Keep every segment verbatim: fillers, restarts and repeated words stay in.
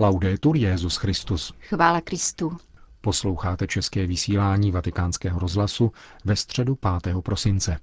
Laudetur Jesus Christus. Chvála Kristu. Posloucháte české vysílání Vatikánského rozhlasu ve středu pátého prosince.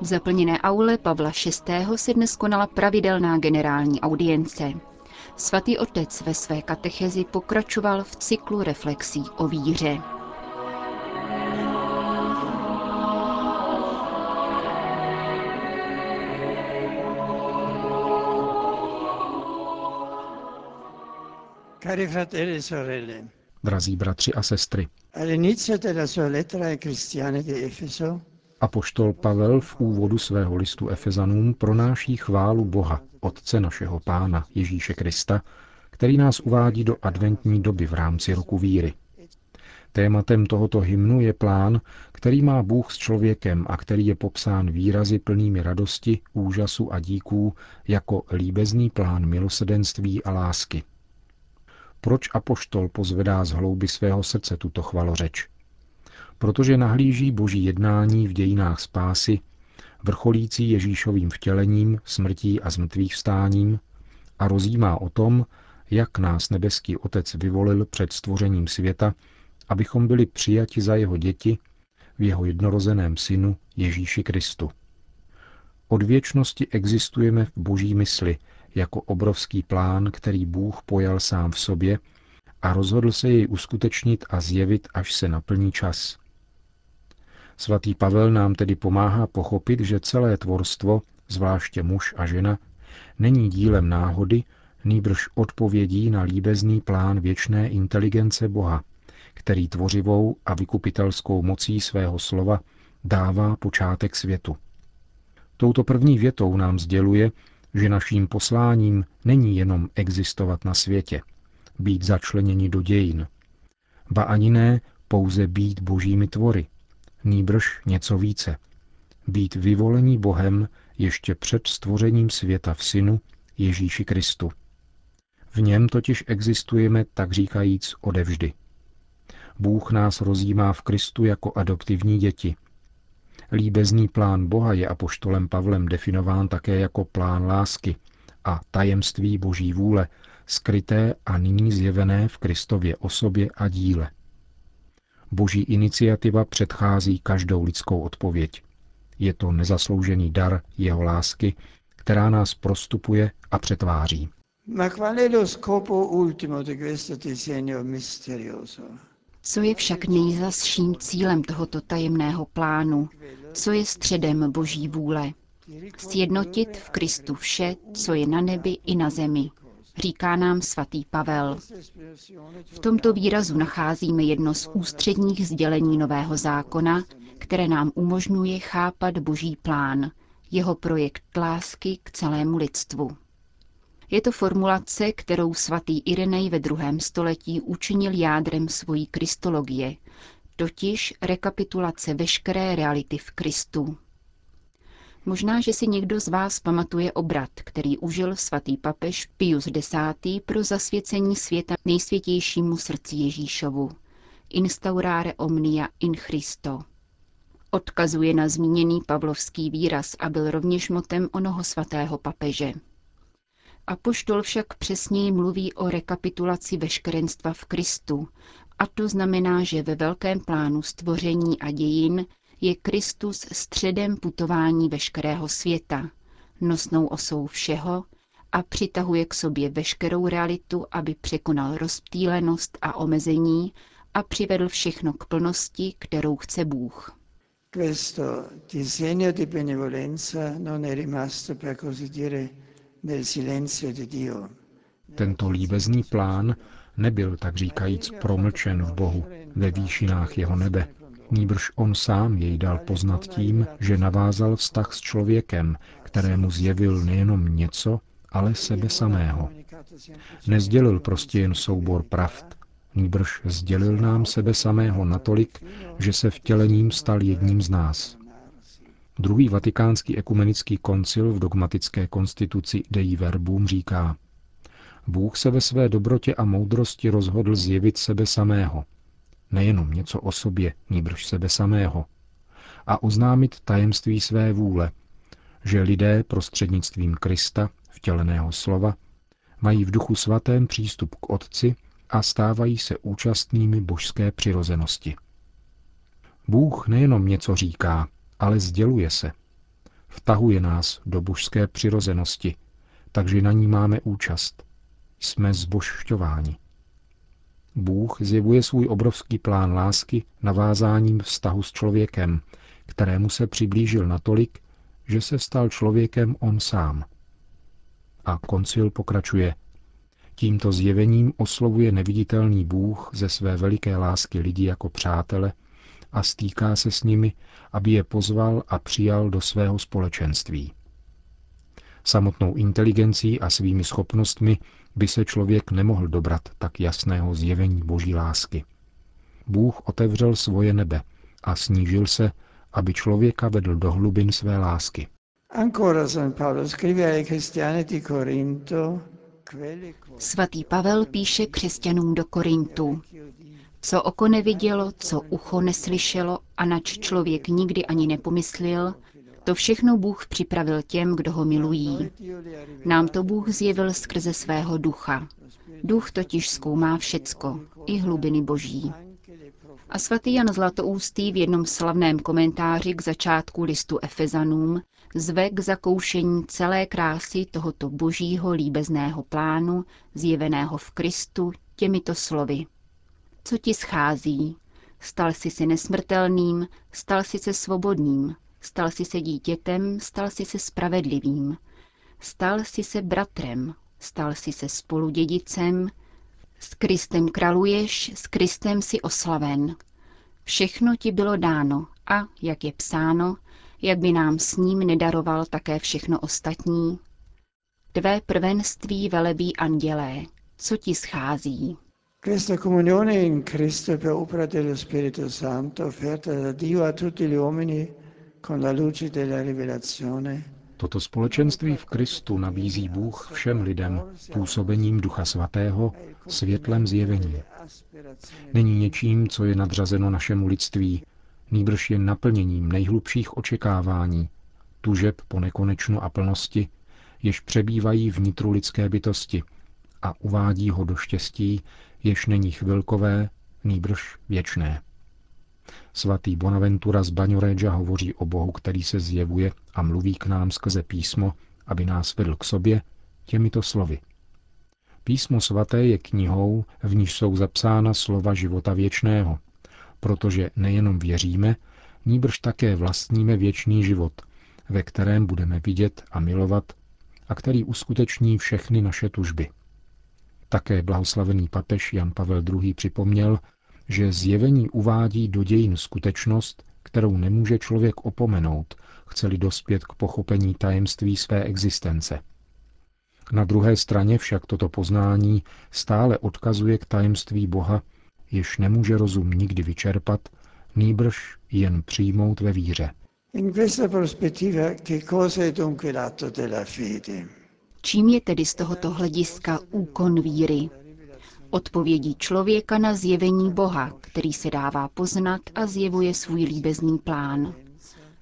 V zaplněné aule Pavla šestého se dnes konala pravidelná generální audience. Svatý otec ve své katechezi pokračoval v cyklu reflexí o víře. Drazí bratři a sestry, apoštol Pavel v úvodu svého listu Efezanům pronáší chválu Boha, Otce našeho Pána Ježíše Krista, který nás uvádí do adventní doby v rámci roku víry. Tématem tohoto hymnu je plán, který má Bůh s člověkem a který je popsán výrazy plnými radosti, úžasu a díků jako líbezný plán milosedenství a lásky. Proč apoštol pozvedá z hloubi svého srdce tuto chvalořeč? Protože nahlíží boží jednání v dějinách spásy, vrcholící Ježíšovým vtělením, smrtí a zmrtvýchvstáním, a rozjímá o tom, jak nás nebeský Otec vyvolil před stvořením světa, abychom byli přijati za jeho děti v jeho jednorozeném synu Ježíši Kristu. Od věčnosti existujeme v boží mysli jako obrovský plán, který Bůh pojal sám v sobě a rozhodl se jej uskutečnit a zjevit, až se naplní čas. Svatý Pavel nám tedy pomáhá pochopit, že celé tvorstvo, zvláště muž a žena, není dílem náhody, nýbrž odpovědí na líbezný plán věčné inteligence Boha, který tvořivou a vykupitelskou mocí svého slova dává počátek světu. Touto první větou nám sděluje, že naším posláním není jenom existovat na světě, být začleněni do dějin, ba ani ne pouze být božími tvory, nýbrž něco více. Být vyvolení Bohem ještě před stvořením světa v synu Ježíši Kristu. V něm totiž existujeme, tak říkajíc, odevždy. Bůh nás rozjímá v Kristu jako adoptivní děti. Líbezný plán Boha je apoštolem Pavlem definován také jako plán lásky a tajemství boží vůle, skryté a nyní zjevené v Kristově osobě a díle. Boží iniciativa předchází každou lidskou odpověď. Je to nezasloužený dar jeho lásky, která nás prostupuje a přetváří. Co je však nejzazším cílem tohoto tajemného plánu? Co je středem boží vůle? Sjednotit v Kristu vše, co je na nebi i na zemi, říká nám svatý Pavel. V tomto výrazu nacházíme jedno z ústředních sdělení Nového zákona, které nám umožňuje chápat boží plán, jeho projekt lásky k celému lidstvu. Je to formulace, kterou svatý Irenej ve druhém století učinil jádrem svojí kristologie, totiž rekapitulace veškeré reality v Kristu. Možná, že si někdo z vás pamatuje obrat, který užil svatý papež Pius Desátý pro zasvěcení světa nejsvětějšímu srdci Ježíšovu. Instaurare omnia in Christo. Odkazuje na zmíněný pavlovský výraz a byl rovněž motem onoho svatého papeže. Apoštol však přesněji mluví o rekapitulaci veškerenstva v Kristu, a to znamená, že ve velkém plánu stvoření a dějin je Kristus středem putování veškerého světa, nosnou osou všeho a přitahuje k sobě veškerou realitu, aby překonal rozptýlenost a omezení a přivedl všechno k plnosti, kterou chce Bůh. Tento líbezný plán nebyl, tak říkajíc, promlčen v Bohu ve výšinách jeho nebe. Nýbrž on sám jej dal poznat tím, že navázal vztah s člověkem, kterému zjevil nejenom něco, ale sebe samého. Nezdělil prostě jen soubor pravd, nýbrž sdělil nám sebe samého natolik, že se vtělením stal jedním z nás. Druhý vatikánský ekumenický koncil v dogmatické konstituci Dei Verbum říká: Bůh se ve své dobrotě a moudrosti rozhodl zjevit sebe samého, nejenom něco o sobě, nýbrž sebe samého, a oznámit tajemství své vůle, že lidé prostřednictvím Krista, vtěleného slova, mají v Duchu Svatém přístup k Otci a stávají se účastnými božské přirozenosti. Bůh nejenom něco říká, ale sděluje se. Vtahuje nás do božské přirozenosti, takže na ní máme účast. Jsme zbožšťováni. Bůh zjevuje svůj obrovský plán lásky navázáním vztahu s člověkem, kterému se přiblížil natolik, že se stal člověkem on sám. A koncil pokračuje. Tímto zjevením oslovuje neviditelný Bůh ze své veliké lásky lidí jako přátele a stýká se s nimi, aby je pozval a přijal do svého společenství. Samotnou inteligencí a svými schopnostmi by se člověk nemohl dobrat tak jasného zjevení boží lásky. Bůh otevřel svoje nebe a snížil se, aby člověka vedl do hlubin své lásky. Svatý Pavel píše křesťanům do Korintu. Co oko nevidělo, co ucho neslyšelo a nač člověk nikdy ani nepomyslil, to všechno Bůh připravil těm, kdo ho milují. Nám to Bůh zjevil skrze svého ducha. Duch totiž zkoumá všecko, i hlubiny boží. A svatý Jan Zlatoústý v jednom slavném komentáři k začátku listu Efezanům zve k zakoušení celé krásy tohoto božího líbezného plánu, zjeveného v Kristu, těmito slovy. Co ti schází? Stal jsi se nesmrtelným, stal jsi se svobodným, stal jsi se dítětem, stal jsi se spravedlivým, stal jsi se bratrem, stal jsi se spoludědicem, s Kristem kraluješ, s Kristem jsi oslaven. Všechno ti bylo dáno a, jak je psáno, jak by nám s ním nedaroval také všechno ostatní. Tvé prvenství velebí andělé, co ti schází? Toto společenství v Kristu nabízí Bůh všem lidem působením Ducha Svatého, světlem zjevení. Není něčím, co je nadřazeno našemu lidství, nýbrž je naplněním nejhlubších očekávání, tužeb po nekonečnu a plnosti, jež přebývají vnitru lidské bytosti a uvádí ho do štěstí, jež není chvilkové, nýbrž věčné. Svatý Bonaventura z Bagnoregia hovoří o Bohu, který se zjevuje a mluví k nám skrze písmo, aby nás vedl k sobě, těmito slovy. Písmo svaté je knihou, v níž jsou zapsána slova života věčného, protože nejenom věříme, níbrž také vlastníme věčný život, ve kterém budeme vidět a milovat a který uskuteční všechny naše tužby. Také blahoslavený papež Jan Pavel druhý. Připomněl, že zjevení uvádí do dějin skutečnost, kterou nemůže člověk opomenout, chce-li dospět k pochopení tajemství své existence. Na druhé straně však toto poznání stále odkazuje k tajemství Boha, jež nemůže rozum nikdy vyčerpat, nýbrž jen přijmout ve víře. Čím je tedy z tohoto hlediska úkon víry? Odpovědí člověka na zjevení Boha, který se dává poznat a zjevuje svůj líbezný plán.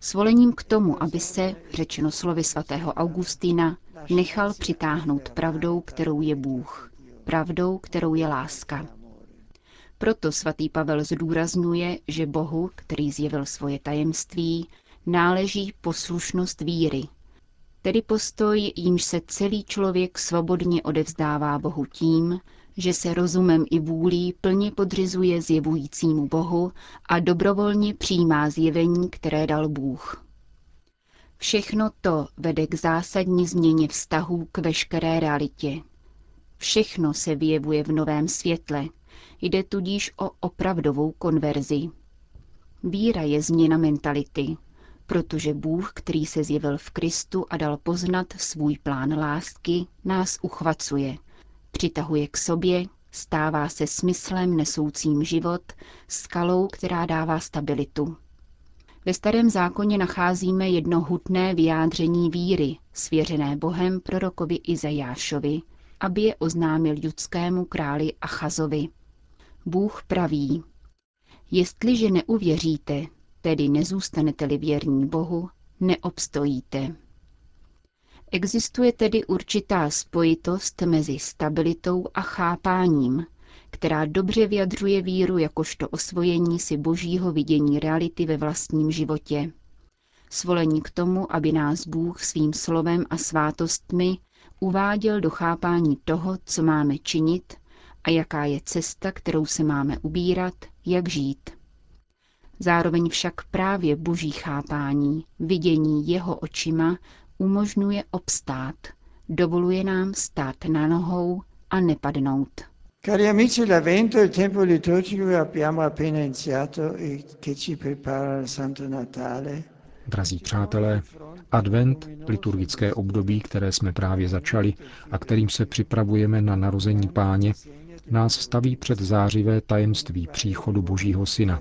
Svolením k tomu, aby se, řečeno slovy svatého Augustina, nechal přitáhnout pravdou, kterou je Bůh, pravdou, kterou je láska. Proto svatý Pavel zdůrazňuje, že Bohu, který zjevil svoje tajemství, náleží poslušnost víry, tedy postoj, jímž se celý člověk svobodně odevzdává Bohu tím, že se rozumem i vůlí plně podřizuje zjevujícímu Bohu a dobrovolně přijímá zjevení, které dal Bůh. Všechno to vede k zásadní změně vztahů k veškeré realitě. Všechno se vyjevuje v novém světle, jde tudíž o opravdovou konverzi. Víra je změna mentality, protože Bůh, který se zjevil v Kristu a dal poznat svůj plán lásky, nás uchvacuje. Přitahuje k sobě, stává se smyslem nesoucím život, skalou, která dává stabilitu. Ve Starém zákoně nacházíme jedno hutné vyjádření víry, svěřené Bohem prorokovi Izajášovi, aby je oznámil judskému králi Achazovi. Bůh praví: Jestliže neuvěříte, tedy nezůstanete-li věrní Bohu, neobstojíte. Existuje tedy určitá spojitost mezi stabilitou a chápáním, která dobře vyjadřuje víru jakožto osvojení si božího vidění reality ve vlastním životě. Svolení k tomu, aby nás Bůh svým slovem a svátostmi uváděl do chápání toho, co máme činit a jaká je cesta, kterou se máme ubírat, jak žít. Zároveň však právě boží chápání, vidění jeho očima, umožňuje obstát, dovoluje nám stát na nohou a nepadnout. Cari amici, l'avvento è il tempo liturgico che abbiamo appena iniziato e che ci prepara al Santo Natale. Drazí přátelé, advent, liturgické období, které jsme právě začali a kterým se připravujeme na narození Páně, nás staví před zářivé tajemství příchodu Božího Syna,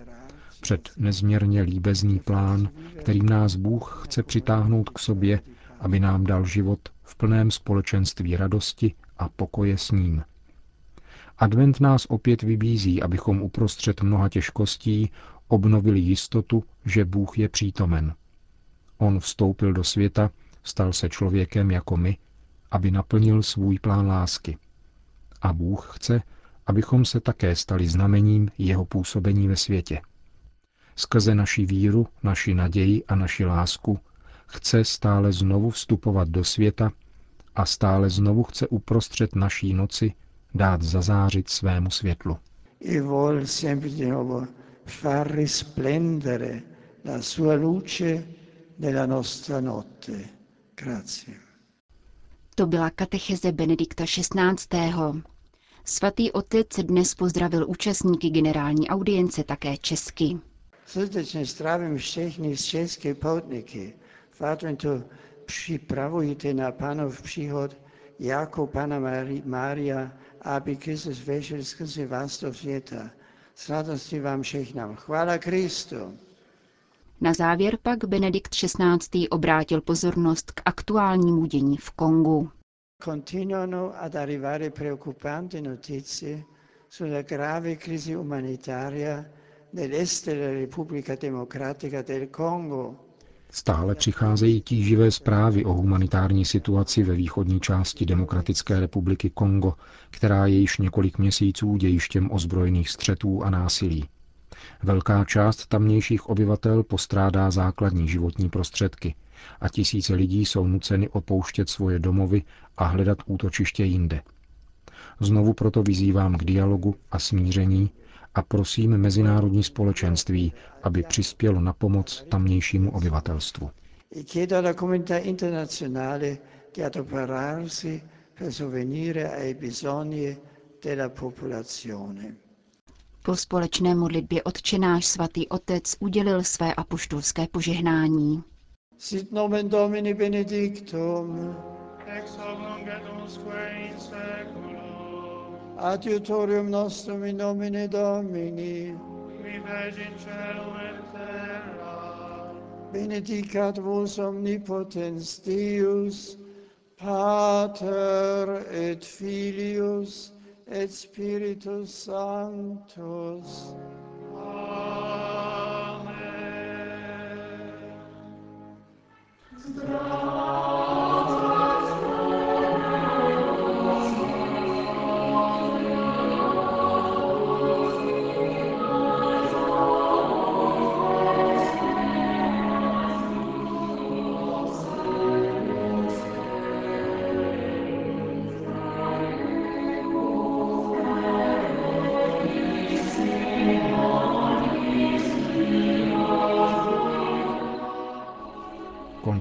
před nezměrně líbezný plán, kterým nás Bůh chce přitáhnout k sobě, aby nám dal život v plném společenství radosti a pokoje s ním. Advent nás opět vybízí, abychom uprostřed mnoha těžkostí obnovili jistotu, že Bůh je přítomen. On vstoupil do světa, stal se člověkem jako my, aby naplnil svůj plán lásky. A Bůh chce, abychom se také stali znamením jeho působení ve světě. Skrze naši víru, naši naději a naši lásku chce stále znovu vstupovat do světa a stále znovu chce uprostřed naší noci dát zazářit svému světlu. To byla katecheze Benedikta šestnáctého. Svatý otec dnes pozdravil účastníky generální audience také česky. Srdečně zdravím všechny z České poutníky. Vážené, připravujte na Pánův příchod jako Pana Maria, aby Kristus vešel skrze vás do světa. S radostí vám všechnám. Chvála Kristu. Na závěr pak Benedikt šestnáctý. Obrátil pozornost k aktuálnímu dění v Kongu. Continuano ad arrivare preoccupanti notizie sulla grave crisi umanitaria nell'est della Repubblica Democratica del Congo. Stále přicházejí tíživé zprávy o humanitární situaci ve východní části Demokratické republiky Kongo, která je již několik měsíců dějištěm ozbrojených střetů a násilí. Velká část tamnějších obyvatel postrádá základní životní prostředky a tisíce lidí jsou nuceny opouštět svoje domovy a hledat útočiště jinde. Znovu proto vyzývám k dialogu a smíření a prosím mezinárodní společenství, aby přispělo na pomoc tamnějšímu obyvatelstvu. Po společné modlitbě Otčenáš svatý otec udělil své apoštolské požehnání. Sit nomen Domini benedictum, ex omnungenusque in seculum, adiutorium nostrum in nomine Domini, qui vegit in cielo et terra, benedicat vos omnipotens Deus, Pater et Filius et Spiritus Sanctus. Amen. Zdravá.